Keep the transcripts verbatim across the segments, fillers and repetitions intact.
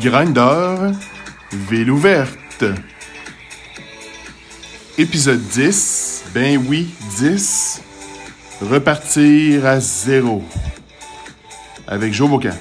Grindr, Ville ouverte. Épisode dix, ben oui, dix, repartir à zéro, avec Joe Bocan.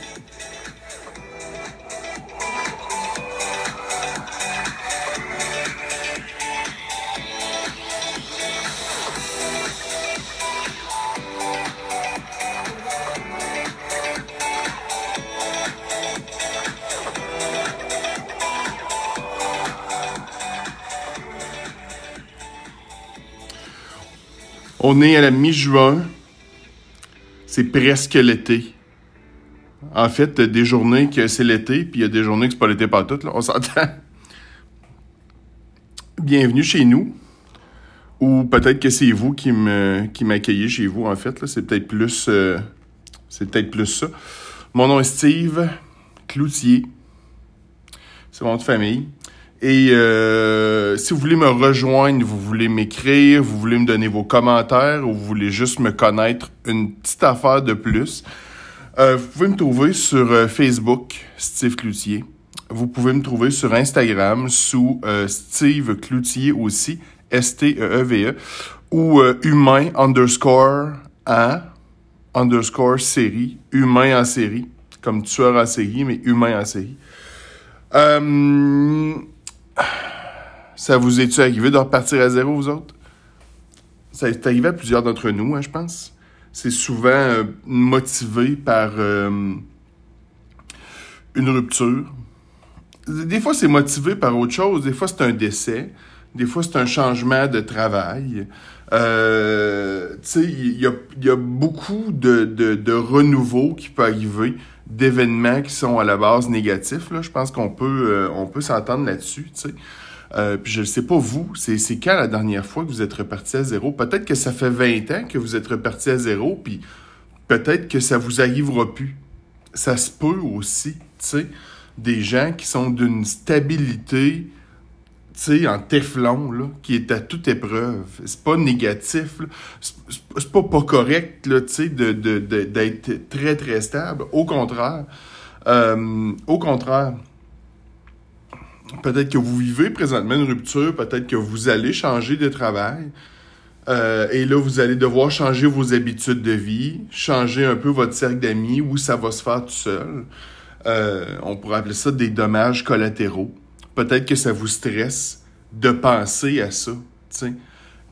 On est à la mi-juin, c'est presque l'été. En fait, t'as des journées que c'est l'été, puis il y a des journées que c'est pas l'été pas toutes, là, on s'entend. Bienvenue chez nous, ou peut-être que c'est vous qui me qui m'accueillez chez vous, en fait, là, c'est peut-être plus euh, c'est peut-être plus ça. Mon nom est Steve Cloutier, c'est mon nom de famille. Et euh, si vous voulez me rejoindre, vous voulez m'écrire, vous voulez me donner vos commentaires ou vous voulez juste me connaître une petite affaire de plus, euh, vous pouvez me trouver sur euh, Facebook, Steve Cloutier. Vous pouvez me trouver sur Instagram sous euh, Steve Cloutier aussi, S-T-E-E-V-E, ou euh, humain underscore en underscore série, humain en série, comme tueur en série, mais humain en série. Euh... Ça vous est-tu arrivé de repartir à zéro, vous autres? Ça est arrivé à plusieurs d'entre nous, hein, je pense. C'est souvent euh, motivé par euh, une rupture. Des fois, c'est motivé par autre chose. Des fois, c'est un décès. Des fois, c'est un changement de travail. Euh, tu sais, il y a, y a beaucoup de, de, de renouveau qui peut arriver, d'événements qui sont à la base négatifs. Là. Je pense qu'on peut, euh, on peut s'entendre là-dessus. Euh, puis je ne sais pas, vous, c'est, c'est quand la dernière fois que vous êtes reparti à zéro? Peut-être que ça fait vingt ans que vous êtes reparti à zéro, puis peut-être que ça vous arrivera plus. Ça se peut aussi, tu sais, des gens qui sont d'une stabilité... tu sais, en téflon, là, qui est à toute épreuve. C'est pas négatif, là. C'est, c'est pas pas correct, là, tu sais, de, de, de, d'être très, très stable. Au contraire. Euh, au contraire. Peut-être que vous vivez présentement une rupture, peut-être que vous allez changer de travail. Euh, et là, vous allez devoir changer vos habitudes de vie, changer un peu votre cercle d'amis, où ça va se faire tout seul. Euh, on pourrait appeler ça des dommages collatéraux. Peut-être que ça vous stresse de penser à ça, t'sais,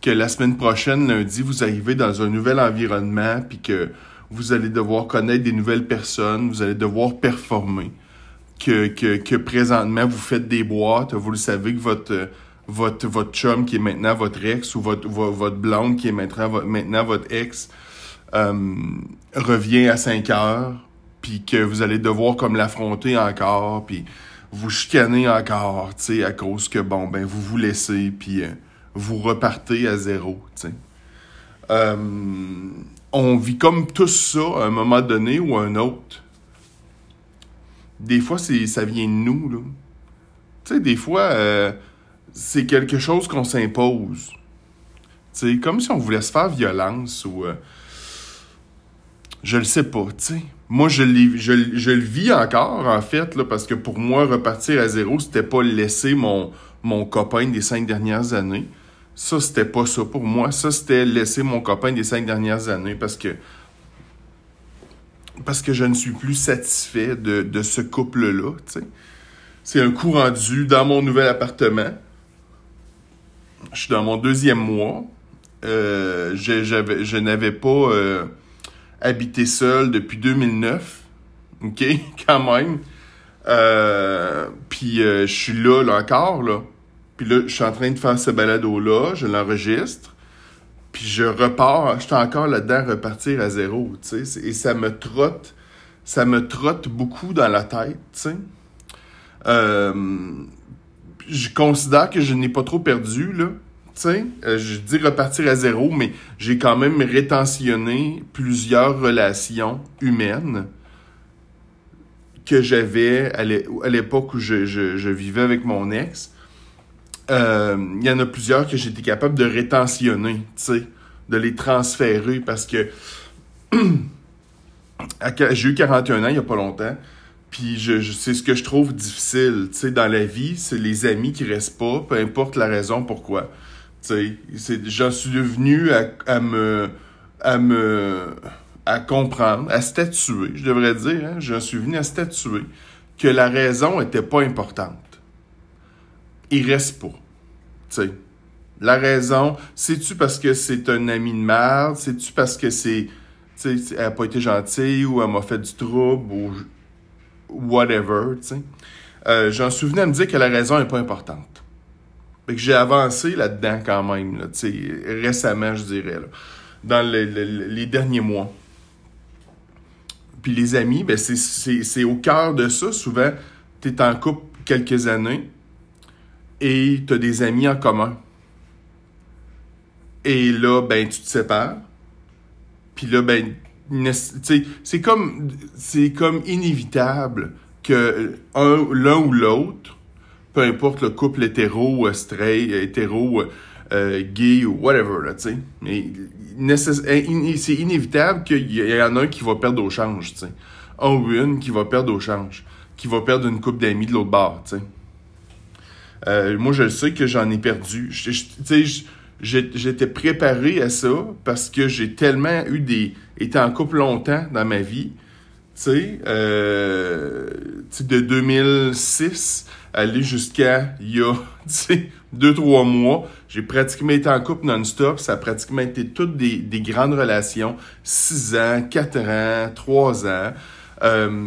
que la semaine prochaine, lundi, vous arrivez dans un nouvel environnement puis que vous allez devoir connaître des nouvelles personnes, vous allez devoir performer, que, que, que présentement, vous faites des boîtes, vous le savez que votre, votre, votre chum qui est maintenant votre ex ou votre, votre blonde qui est maintenant votre ex euh, revient à cinq heures puis que vous allez devoir comme l'affronter encore puis... vous chicanez encore, tu sais, à cause que, bon, ben, vous vous laissez, puis euh, vous repartez à zéro, tu sais. Euh, on vit comme tous ça, à un moment donné ou à un autre. Des fois, c'est, ça vient de nous, là. Tu sais, des fois, euh, c'est quelque chose qu'on s'impose. Tu sais, comme si on voulait se faire violence ou... Euh, je le sais pas, tu sais. Moi, je, l'ai, je, je le vis encore, en fait, là, parce que pour moi, repartir à zéro, c'était pas laisser mon, mon copain des cinq dernières années. Ça, c'était pas ça pour moi. Ça, c'était laisser mon copain des cinq dernières années parce que, parce que je ne suis plus satisfait de, de ce couple-là, tu sais. C'est un coup rendu dans mon nouvel appartement. Je suis dans mon deuxième mois. Euh, je, j'avais, je n'avais pas... Euh, habité seul depuis deux mille neuf, OK, quand même. Euh, puis euh, je suis là, là, encore, là. Puis là, je suis en train de faire ce balado-là, je l'enregistre, puis je repars, je suis encore là-dedans à repartir à zéro, tu sais. Et ça me trotte, ça me trotte beaucoup dans la tête, tu sais. Euh, je considère que je n'ai pas trop perdu, là. T'sais, euh, je dis repartir à zéro, mais j'ai quand même rétentionné plusieurs relations humaines que j'avais à, l'é- à l'époque où je, je, je vivais avec mon ex. Euh, y en a plusieurs que j'étais capable de rétentionner, t'sais, de les transférer parce que j'ai eu quarante et un ans il n'y a pas longtemps. Puis je, je, c'est ce que je trouve difficile, tu sais, dans la vie, c'est les amis qui restent pas, peu importe la raison pourquoi. Tu sais, j'en suis devenu à, à me... à me... à comprendre, à statuer, je devrais dire, hein, j'en suis venu à statuer, que la raison était pas importante. Il reste pas, tu sais. La raison, c'est-tu parce que c'est un ami de merde, c'est-tu parce que c'est, tu sais, elle a pas été gentille, ou elle m'a fait du trouble, ou whatever, tu sais. Euh, j'en suis venu à me dire que la raison est pas importante. Fait que j'ai avancé là-dedans quand même, là, tu sais, récemment, je dirais, là, dans les, les, les derniers mois. Puis les amis, ben c'est, c'est, c'est au cœur de ça. Souvent, t'es en couple quelques années et t'as des amis en commun. Et là, ben tu te sépares. Puis là, ben t'sais, c'est comme c'est comme inévitable que un, l'un ou l'autre, peu importe le couple hétéro, straight, hétéro, euh, gay ou whatever, là, t'sais, mais c'est inévitable qu'il y en a un qui va perdre au change, tu sais. Un ou une qui va perdre au change, qui va perdre une couple d'amis de l'autre bord, tu sais. Euh, moi, je sais que j'en ai perdu. Tu sais, j'étais préparé à ça parce que j'ai tellement eu des... été en couple longtemps dans ma vie, tu sais, euh, de deux mille six aller jusqu'à il y a, tu sais, deux trois mois, j'ai pratiquement été en couple non-stop, ça a pratiquement été toutes des, des grandes relations, six ans, quatre ans, trois ans, euh,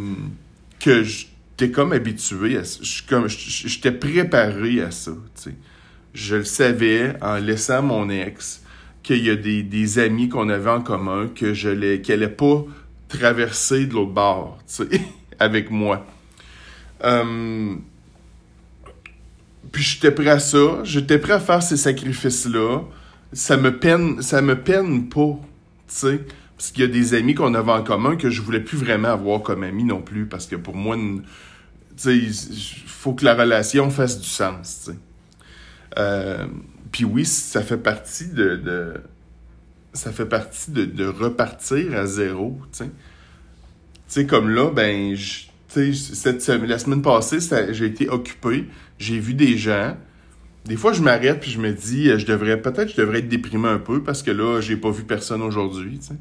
que j'étais comme habitué à ça, j'étais préparé à ça, tu sais. Je le savais en laissant mon ex, qu'il y a des, des amis qu'on avait en commun, que je l'ai, qu'elle n'allait pas traverser de l'autre bord, tu sais, avec moi. Euh, puis j'étais prêt à ça, j'étais prêt à faire ces sacrifices-là. Ça me peine, ça me peine pas, tu sais, parce qu'il y a des amis qu'on avait en commun que je voulais plus vraiment avoir comme amis non plus, parce que pour moi, tu sais, il faut que la relation fasse du sens, tu sais. Euh, Puis oui, ça fait partie de, de ça fait partie de, de repartir à zéro, tu sais. Tu sais, comme là, ben, tu sais, cette semaine, la semaine passée, ça, j'ai été occupé, j'ai vu des gens. Des fois, je m'arrête puis je me dis, je devrais peut-être, je devrais être déprimé un peu parce que là, j'ai pas vu personne aujourd'hui, tu sais.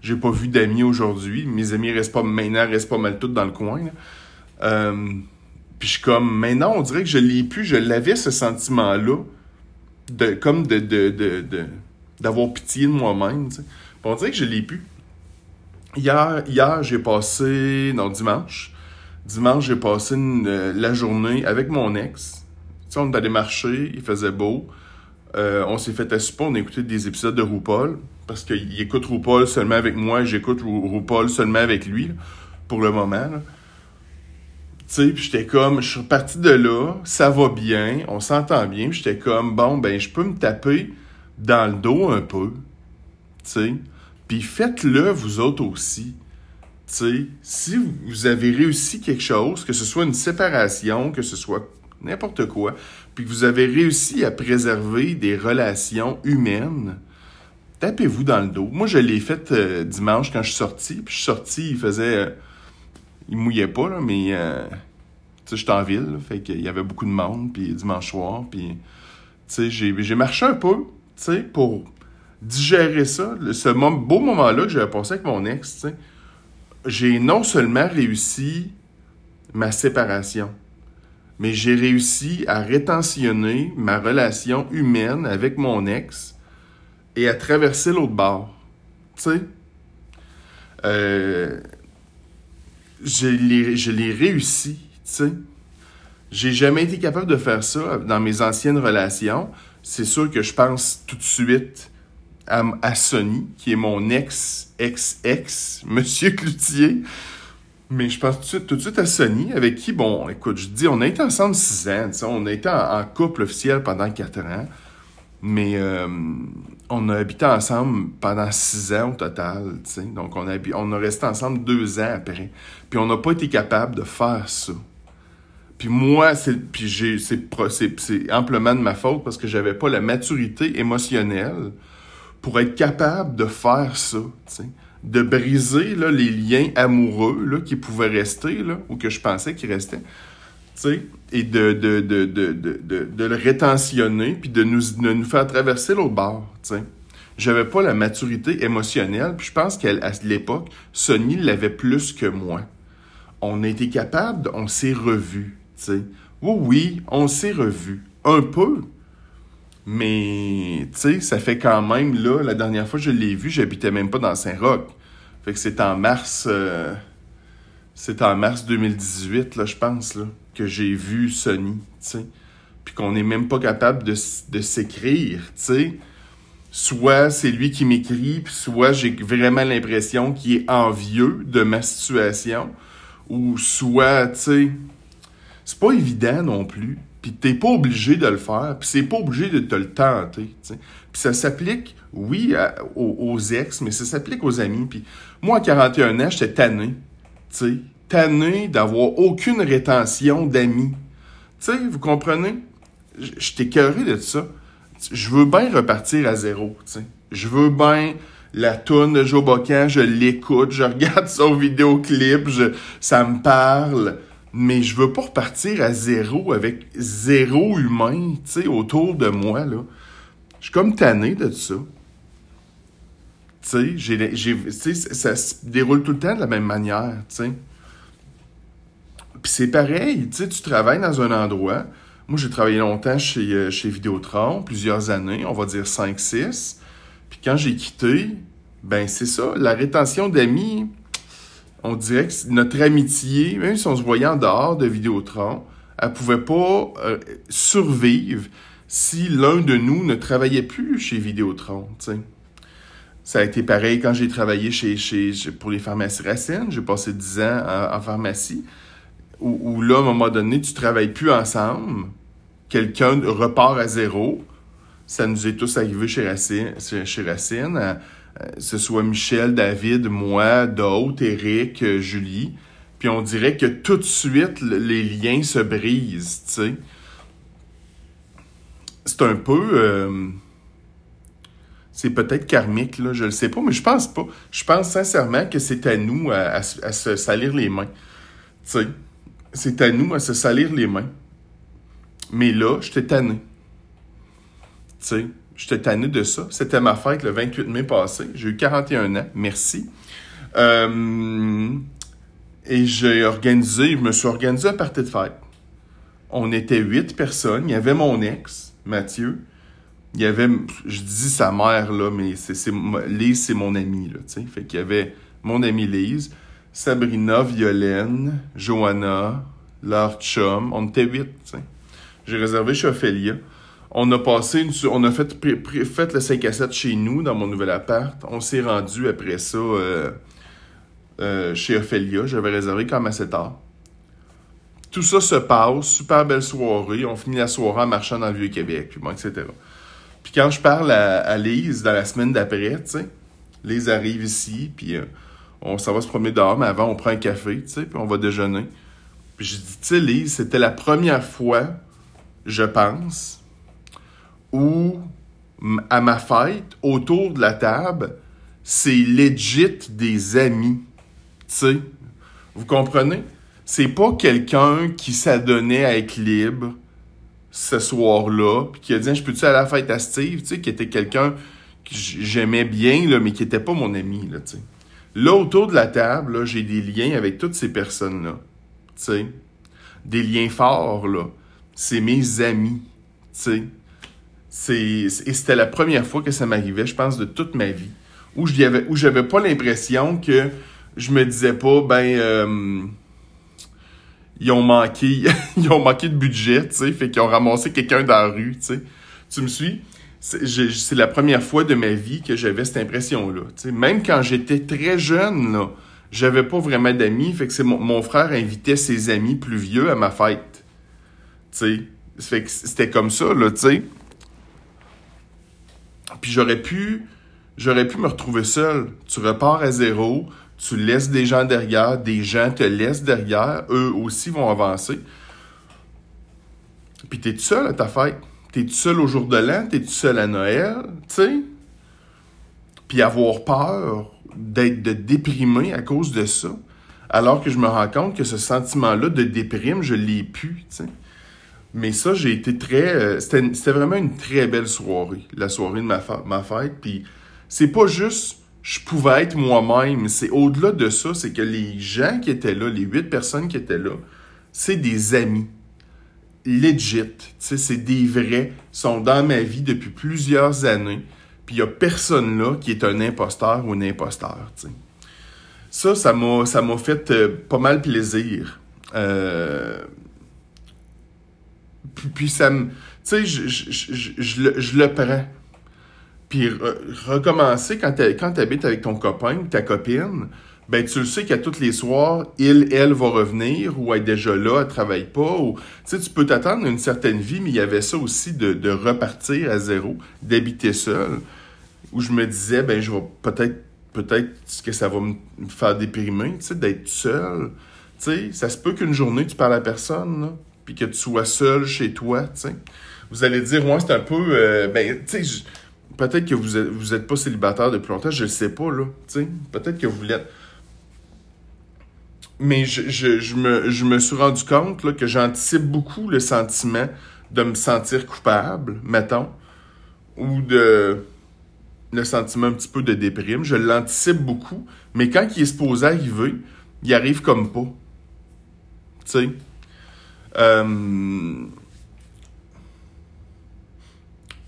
J'ai pas vu d'amis aujourd'hui. Mes amis restent pas, maintenant restent pas mal tous dans le coin, là. Euh, puis je suis comme, maintenant, on dirait que je l'ai plus, je l'avais ce sentiment-là. De, comme de, de, de, de, d'avoir pitié de moi-même, tu sais. On dirait que je l'ai pu. Hier, hier j'ai passé... Non, dimanche. Dimanche, j'ai passé une, euh, la journée avec mon ex. Tu sais, on est allé marcher, il faisait beau. Euh, on s'est fait à souper, on a écouté des épisodes de RuPaul. Parce qu'il écoute RuPaul seulement avec moi, j'écoute Ru- RuPaul seulement avec lui, là, pour le moment, là. Tu sais, puis j'étais comme, je suis reparti de là, ça va bien, on s'entend bien, puis j'étais comme, bon, ben, je peux me taper dans le dos un peu, tu sais, puis faites-le vous autres aussi, tu sais, si vous avez réussi quelque chose, que ce soit une séparation, que ce soit n'importe quoi, puis que vous avez réussi à préserver des relations humaines, tapez-vous dans le dos. Moi, je l'ai fait euh, dimanche quand je suis sorti, puis je suis sorti, il faisait... Euh, il mouillait pas, là, mais euh, tu sais, j'étais en ville, là, fait qu'il y avait beaucoup de monde, puis dimanche soir, puis tu sais, j'ai, j'ai marché un peu, tu sais, pour digérer ça, le, ce moment, beau moment-là que j'avais passé avec mon ex, tu sais. J'ai non seulement réussi ma séparation, mais j'ai réussi à rétentionner ma relation humaine avec mon ex et à traverser l'autre bord, tu sais. Euh... Je l'ai, je l'ai réussi, tu sais. J'ai jamais été capable de faire ça dans mes anciennes relations. C'est sûr que je pense tout de suite à, à Sonny, qui est mon ex-ex-ex, Monsieur Cloutier. Mais je pense tout de suite, tout de suite à Sonny, avec qui, bon, écoute, je dis, on a été ensemble six ans, tu sais. On a été en, en couple officiel pendant quatre ans. Mais euh, on a habité ensemble pendant six ans au total, tu sais. Donc, on a, on a resté ensemble deux ans après. Puis, on n'a pas été capable de faire ça. Puis, moi, c'est, puis j'ai, c'est, c'est, c'est amplement de ma faute parce que j'avais pas la maturité émotionnelle pour être capable de faire ça, tu sais. de briser là, les liens amoureux là, qui pouvaient rester, là, ou que je pensais qu'ils restaient, tu sais, et de, de, de, de, de, de, de le rétentionner, puis de nous, de nous faire traverser l'autre bord, tu sais. J'avais pas la maturité émotionnelle, puis je pense qu'à l'époque, Sonny l'avait plus que moi. On a été capable, on s'est revus, tu sais. Oui, oui, on s'est revus, un peu, mais, tu sais, ça fait quand même, là, la dernière fois que je l'ai vu, j'habitais même pas dans Saint-Roch. Fait que c'est en mars, euh, c'est en mars deux mille dix-huit, là, je pense, là, que j'ai vu Sonny, tu sais. Puis qu'on n'est même pas capable de, de s'écrire, tu sais. Soit c'est lui qui m'écrit, puis soit j'ai vraiment l'impression qu'il est envieux de ma situation, ou soit, tu sais, c'est pas évident non plus. Puis t'es pas obligé de le faire, puis c'est pas obligé de te le tenter, tu sais. Puis ça s'applique, oui, à, aux, aux ex, mais ça s'applique aux amis. Puis moi, à quarante et un ans, j'étais tanné, tu sais, tanné d'avoir aucune rétention d'amis. Tu sais, vous comprenez? J'étais écœuré de ça. Je veux bien repartir à zéro, tu sais. Je veux bien la toune de Joe Bocan, je l'écoute, je regarde son vidéoclip, je, ça me parle... Mais je veux pas repartir à zéro avec zéro humain, tu sais, autour de moi, là. Je suis comme tanné de ça. Tu sais, j'ai, j'ai, t'sais, ça se déroule tout le temps de la même manière, tu sais. Puis c'est pareil, tu sais, tu travailles dans un endroit. Moi, j'ai travaillé longtemps chez, chez Vidéotron, plusieurs années, on va dire cinq six. Puis quand j'ai quitté, ben c'est ça, la rétention d'amis... On dirait que notre amitié, même si on se voyait en dehors de Vidéotron, elle pouvait pas euh, survivre si l'un de nous ne travaillait plus chez Vidéotron, t'sais. Ça a été pareil quand j'ai travaillé chez, chez, pour les pharmacies Racine. J'ai passé dix ans en, en pharmacie, où, où là, à un moment donné, tu travailles plus ensemble. Quelqu'un repart à zéro. Ça nous est tous arrivé chez Racine, chez, chez Racine à, que ce soit Michel, David, moi, d'autres, Eric, Julie. Puis on dirait que tout de suite, les liens se brisent, tu sais. C'est un peu... Euh, c'est peut-être karmique, là, je le sais pas, mais je pense pas. Je pense sincèrement que c'est à nous à, à, à se salir les mains, tu sais. C'est à nous à se salir les mains. Mais là, j'étais tanné, tu sais. J'étais tanné de ça. C'était ma fête le vingt-huit mai passé. J'ai eu quarante et un ans. Merci. Euh, et j'ai organisé, je me suis organisé un party de fête. On était huit personnes. Il y avait mon ex, Mathieu. Il y avait, je dis sa mère, là, mais c'est, c'est, Lise, c'est mon amie, là, tu sais. Fait qu'il y avait mon amie Lise, Sabrina, Violaine, Johanna, leur chum. On était huit, tu sais. J'ai réservé chez Ophélia. On a passé, une, on a fait, pré, pré, fait le cinq à sept chez nous, dans mon nouvel appart. On s'est rendu après ça euh, euh, chez Ophélia. J'avais réservé comme assez tard. Tout ça se passe, super belle soirée. On finit la soirée en marchant dans le Vieux-Québec, puis bon, et cetera. Puis quand je parle à, à Lise dans la semaine d'après, tu sais, Lise arrive ici, puis euh, on s'en va se promener dehors, mais avant, on prend un café, tu sais, puis on va déjeuner. Puis je dis, tu sais, Lise, c'était la première fois, je pense... Ou à ma fête, autour de la table, c'est legit des amis. Tu sais, vous comprenez? C'est pas quelqu'un qui s'adonnait à être libre ce soir-là, puis qui a dit « Je peux-tu aller à la fête à Steve? » Tu sais, qui était quelqu'un que j'aimais bien, là, mais qui n'était pas mon ami, là, tu sais. Là, autour de la table, là, j'ai des liens avec toutes ces personnes-là, tu sais. Des liens forts, là. C'est mes amis, tu sais. C'est, et c'était la première fois que ça m'arrivait, je pense, de toute ma vie, où je n'avais où j'avais pas l'impression que je me disais pas, ben, euh, ils ont manqué ils ont manqué de budget, tu sais, fait qu'ils ont ramassé quelqu'un dans la rue, tu sais. Tu me suis? C'est, je, c'est la première fois de ma vie que j'avais cette impression-là, tu sais. Même quand j'étais très jeune, là, j'avais pas vraiment d'amis, fait que c'est mon, mon frère invitait ses amis plus vieux à ma fête, tu sais. Fait que c'était comme ça, là, tu sais. Puis j'aurais pu, j'aurais pu me retrouver seul. Tu repars à zéro, tu laisses des gens derrière, des gens te laissent derrière, eux aussi vont avancer. Puis t'es tout seul à ta fête. T'es tout seul au jour de l'an, t'es tout seul à Noël, tu sais. Puis avoir peur d'être de déprimé à cause de ça, alors que je me rends compte que ce sentiment-là de déprime, je l'ai plus, tu sais. Mais ça, j'ai été très... Euh, c'était, c'était vraiment une très belle soirée, la soirée de ma, fa- ma fête. Puis c'est pas juste je pouvais être moi-même, c'est au-delà de ça, c'est que les gens qui étaient là, les huit personnes qui étaient là, c'est des amis. Legit, tu sais, c'est des vrais, sont dans ma vie depuis plusieurs années, puis il y a personne là qui est un imposteur ou une imposteur, tu sais. Ça, ça m'a, ça m'a fait euh, pas mal plaisir. Euh... Puis, puis ça me... Tu sais, je, je, je, je, je, le, je le prends. Puis re- recommencer, quand, quand t'habites avec ton copain ou ta copine... Ben, tu le sais qu'à tous les soirs, il, elle va revenir, ou elle est déjà là, elle travaille pas, ou, tu sais, tu peux t'attendre à une certaine vie, mais il y avait ça aussi de, de repartir à zéro, d'habiter seul, où je me disais, ben, je vais peut-être, peut-être que ça va me faire déprimer, tu sais, d'être seul. Tu sais, ça se peut qu'une journée, tu parles à personne, là, puis que tu sois seul chez toi, tu sais. Vous allez dire, ouais, c'est un peu, euh, ben, tu sais, j- peut-être que vous êtes, vous êtes pas célibataire depuis longtemps, je le sais pas, là, tu sais, peut-être que vous l'êtes. Mais je, je, je, me, je me suis rendu compte là, que j'anticipe beaucoup le sentiment de me sentir coupable, mettons, ou de le sentiment un petit peu de déprime. Je l'anticipe beaucoup, mais quand il est supposé arriver, il arrive comme pas. Tu sais. Euh...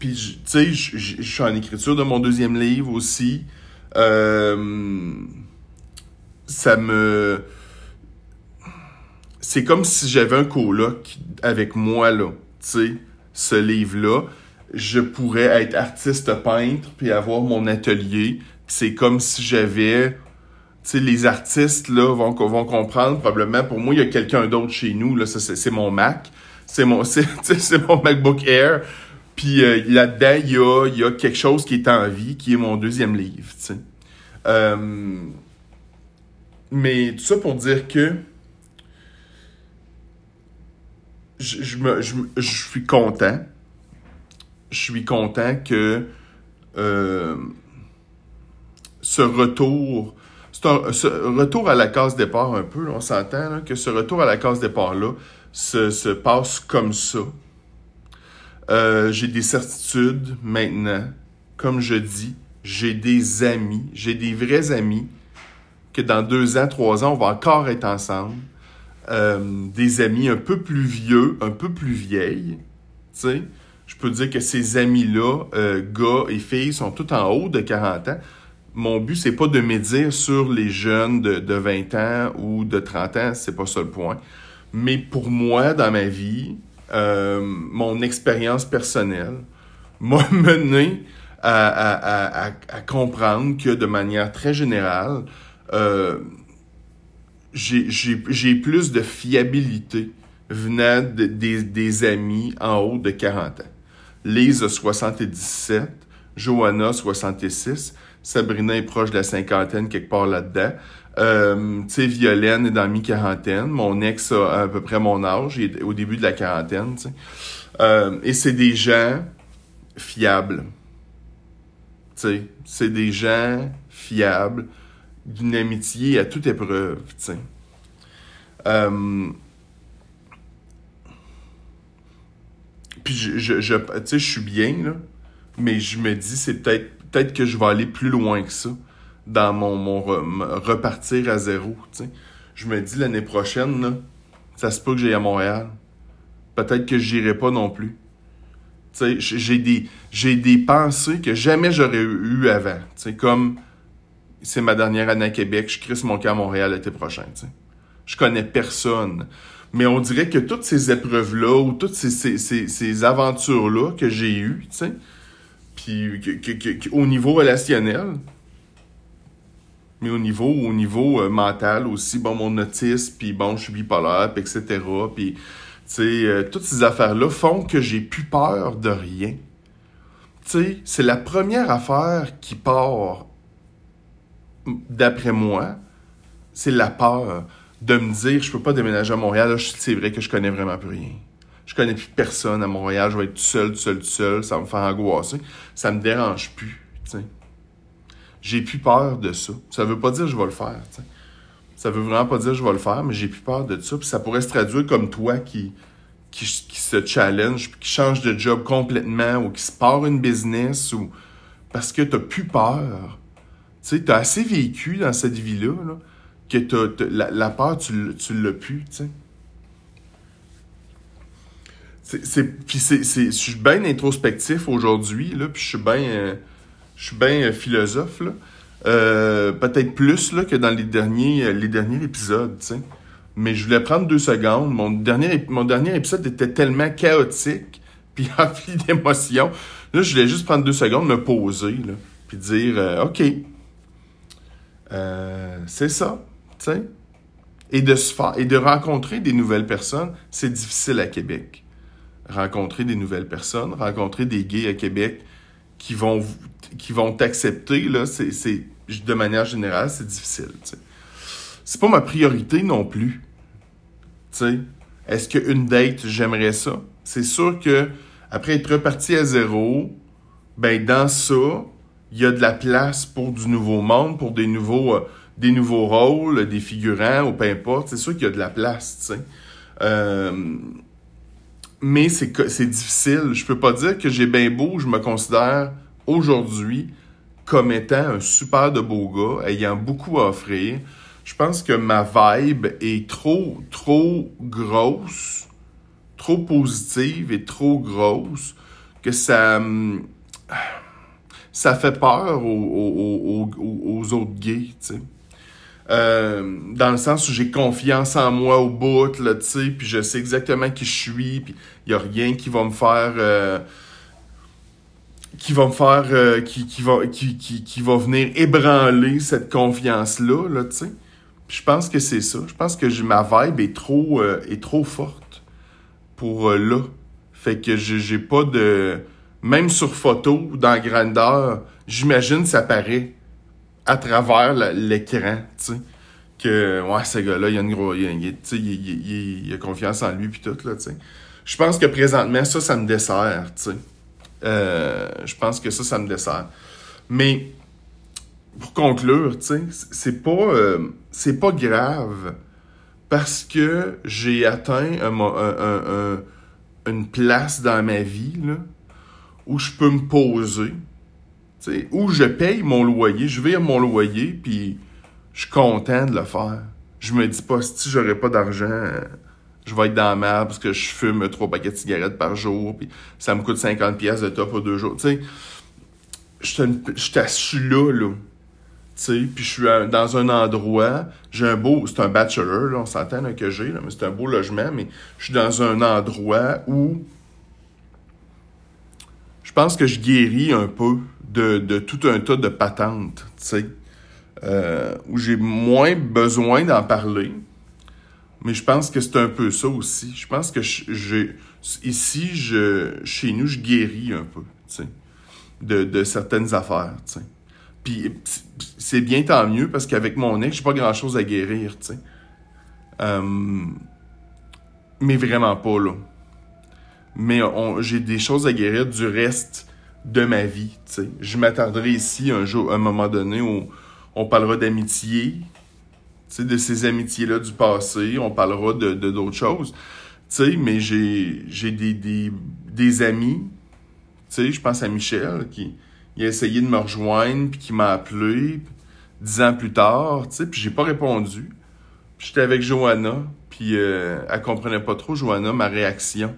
Puis, tu sais, je, je, je suis en écriture de mon deuxième livre aussi. Euh... Ça me... C'est comme si j'avais un coloc avec moi, là, tu sais, ce livre-là. Je pourrais être artiste peintre, puis avoir mon atelier. C'est comme si j'avais, tu sais, les artistes, là, vont, vont comprendre, probablement, pour moi, il y a quelqu'un d'autre chez nous, là, ça, c'est, c'est mon Mac, c'est mon, c'est, c'est mon MacBook Air, puis euh, là-dedans, il y a, il y a quelque chose qui est en vie, qui est mon deuxième livre, tu sais. Euh, mais tout ça pour dire que, Je, je, me, je, je suis content. Je suis content que euh, ce retour... Un, ce retour à la case départ un peu, là, on s'entend, là, que ce retour à la case départ-là se, se passe comme ça. Euh, j'ai des certitudes maintenant. Comme je dis, j'ai des amis. J'ai des vrais amis que dans deux ans, trois ans, on va encore être ensemble. Euh, des amis un peu plus vieux, un peu plus vieilles, tu sais, je peux dire que ces amis-là, euh, gars et filles, sont tous en haut de quarante ans. Mon but, c'est pas de médire sur les jeunes de, de vingt ans ou de trente ans, c'est pas ça le point. Mais pour moi, dans ma vie, euh, mon expérience personnelle m'a mené à, à, à, à comprendre que, de manière très générale, euh, J'ai, j'ai, j'ai plus de fiabilité venant de, des, des amis en haut de quarante ans. Lise a soixante-dix-sept, Johanna soixante-six, Sabrina est proche de la cinquantaine quelque part là-dedans. Euh, tu sais, Violaine est dans la mi-quarantaine, mon ex a à peu près mon âge, il est au début de la quarantaine, tu sais. Euh, et c'est des gens fiables. Tu sais, c'est des gens fiables. D'une amitié à toute épreuve, tu sais. Euh... Puis, je, je, je, tu sais, je suis bien, là, mais je me dis, c'est peut-être peut-être que je vais aller plus loin que ça, dans mon, mon re, repartir à zéro, tu sais. Je me dis, l'année prochaine, là, ça se peut que j'aille à Montréal. Peut-être que j'irai pas non plus. Tu sais, j'ai des, j'ai des pensées que jamais j'aurais eues avant, tu sais, comme... C'est ma dernière année à Québec, je crisse mon camp à Montréal l'été prochain, tu sais. Je connais personne. Mais on dirait que toutes ces épreuves-là, ou toutes ces, ces, ces, ces aventures-là que j'ai eues, tu sais, puis que, que, que, au niveau relationnel, mais au niveau, au niveau euh, mental aussi, bon, mon autisme, puis bon, je suis bipolaire, puis et cetera, puis, tu sais, euh, toutes ces affaires-là font que j'ai plus peur de rien. Tu sais, c'est la première affaire qui part... D'après moi, c'est la peur de me dire « Je peux pas déménager à Montréal. Là, c'est vrai que je connais vraiment plus rien. Je connais plus personne à Montréal. Je vais être tout seul, tout seul, tout seul. Ça va me faire angoisser. Ça me dérange plus. » Tu sais. J'ai plus peur de ça. Ça veut pas dire que je vais le faire, t'sais. Ça veut vraiment pas dire que je vais le faire, mais j'ai plus peur de ça. Puis ça pourrait se traduire comme toi qui, qui, qui se challenge, qui change de job complètement, ou qui se part une business, ou parce que t'as plus peur. Tu sais, t'as assez vécu dans cette vie-là, là, que t'as, t'as, la, la peur, tu, tu l'as plus, tu sais. C'est, c'est, puis c'est, c'est, je suis bien introspectif aujourd'hui, là, puis je suis bien euh, je suis bien philosophe, là. Euh, peut-être plus là, que dans les derniers, les derniers épisodes, tu sais. Mais je voulais prendre deux secondes. Mon dernier, mon dernier épisode était tellement chaotique, puis rempli d'émotions. Là, je voulais juste prendre deux secondes, me poser, là, puis dire euh, « OK, euh, c'est ça, tu sais. » Et de se faire, et de rencontrer des nouvelles personnes, c'est difficile à Québec. Rencontrer des nouvelles personnes, rencontrer des gays à Québec qui vont qui vont t'accepter, là, c'est, c'est, de manière générale, c'est difficile, tu sais. C'est pas ma priorité non plus, tu sais. Est-ce qu'une date, j'aimerais ça? C'est sûr que après être reparti à zéro, ben dans ça, il y a de la place pour du nouveau monde, pour des nouveaux, euh, des nouveaux rôles, des figurants, ou peu importe. C'est sûr qu'il y a de la place, tu sais. Euh... Mais c'est, c'est difficile. Je peux pas dire que j'ai bien beau, je me considère aujourd'hui comme étant un super de beau gars, ayant beaucoup à offrir. Je pense que ma vibe est trop, trop grosse, trop positive et trop grosse, que ça, ça fait peur aux, aux, aux, aux autres gays, tu sais. Euh, dans le sens où j'ai confiance en moi au bout, là, tu sais, puis je sais exactement qui je suis, puis il y a rien qui va me faire euh, qui va me faire euh, qui qui va qui qui qui va venir ébranler cette confiance là, là, tu sais. Je pense que c'est ça. Je pense que j'ai, ma vibe est trop euh, est trop forte pour euh, là. Fait que j'ai, j'ai pas de, même sur photo dans grandeur, j'imagine ça paraît à travers la, l'écran, tu sais, que, ouais, ce gars-là, il a une grosse, il, il, il, il, il a confiance en lui, puis tout, là, tu sais. Je pense que présentement, ça, ça me dessert, tu sais. Euh, je pense que ça, ça me dessert. Mais, pour conclure, tu sais, c'est pas, euh, c'est pas grave, parce que j'ai atteint un, un, un, une place dans ma vie, là, où je peux me poser, où je paye mon loyer, je vire mon loyer, puis je suis content de le faire. Je me dis pas, si j'aurais pas d'argent, je vais être dans la merde parce que je fume trois paquets de cigarettes par jour, puis ça me coûte cinquante piastres de top pour deux jours. Tu sais, je suis là, là. Tu sais, puis je suis dans un endroit, j'ai un beau, c'est un bachelor, là, on s'entend là, que j'ai, là, mais c'est un beau logement, mais je suis dans un endroit où je pense que je guéris un peu. De, de tout un tas de patentes, tu sais, euh, où j'ai moins besoin d'en parler, mais je pense que c'est un peu ça aussi. Je pense que je, je, ici, je, chez nous, je guéris un peu, tu sais, de, de certaines affaires, tu sais. Puis c'est bien tant mieux, parce qu'avec mon ex, j'ai pas grand-chose à guérir, tu sais. Euh, mais vraiment pas, là. Mais on, j'ai des choses à guérir du reste de ma vie, tu sais. Je m'attarderai ici un jour, à un moment donné, où on parlera d'amitié, tu sais, de ces amitiés-là du passé, on parlera de, de d'autres choses, tu sais, mais j'ai, j'ai des, des, des amis, tu sais, je pense à Michel, qui il a essayé de me rejoindre, puis qui m'a appelé dix ans plus tard, tu sais, puis j'ai pas répondu. Puis j'étais avec Johanna, puis euh, elle comprenait pas trop, Johanna, ma réaction.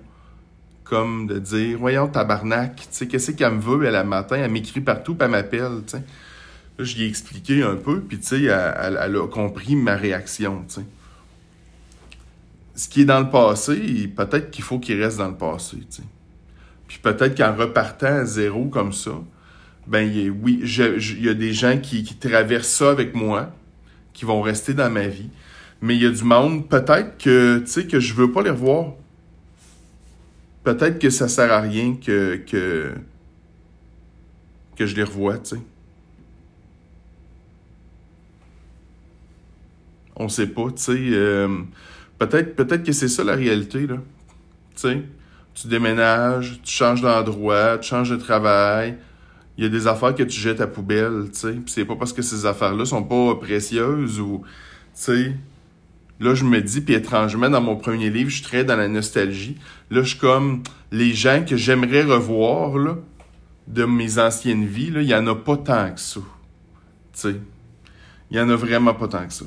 Comme de dire, voyons, tabarnak, tu sais, qu'est-ce qu'elle me veut, elle, le matin, elle m'écrit partout, puis elle m'appelle, tu sais. Là, je lui ai expliqué un peu, puis, tu sais, elle, elle, elle a compris ma réaction, tu sais. Ce qui est dans le passé, peut-être qu'il faut qu'il reste dans le passé, tu sais. Puis peut-être qu'en repartant à zéro comme ça, ben y a, oui, il y a des gens qui, qui traversent ça avec moi, qui vont rester dans ma vie, mais il y a du monde, peut-être que, tu sais, que je veux pas les revoir. Peut-être que ça sert à rien que, que, que je les revoie, tu sais. On sait pas, tu sais. Euh, peut-être, peut-être que c'est ça la réalité, là. Tu sais, tu déménages, tu changes d'endroit, tu changes de travail, il y a des affaires que tu jettes à poubelle, tu sais. Puis c'est pas parce que ces affaires-là sont pas précieuses ou, tu sais. Là, je me dis, puis étrangement, dans mon premier livre, je suis très dans la nostalgie. Là, je suis comme, les gens que j'aimerais revoir, là, de mes anciennes vies, là, il y en a pas tant que ça, tu sais. Il y en a vraiment pas tant que ça.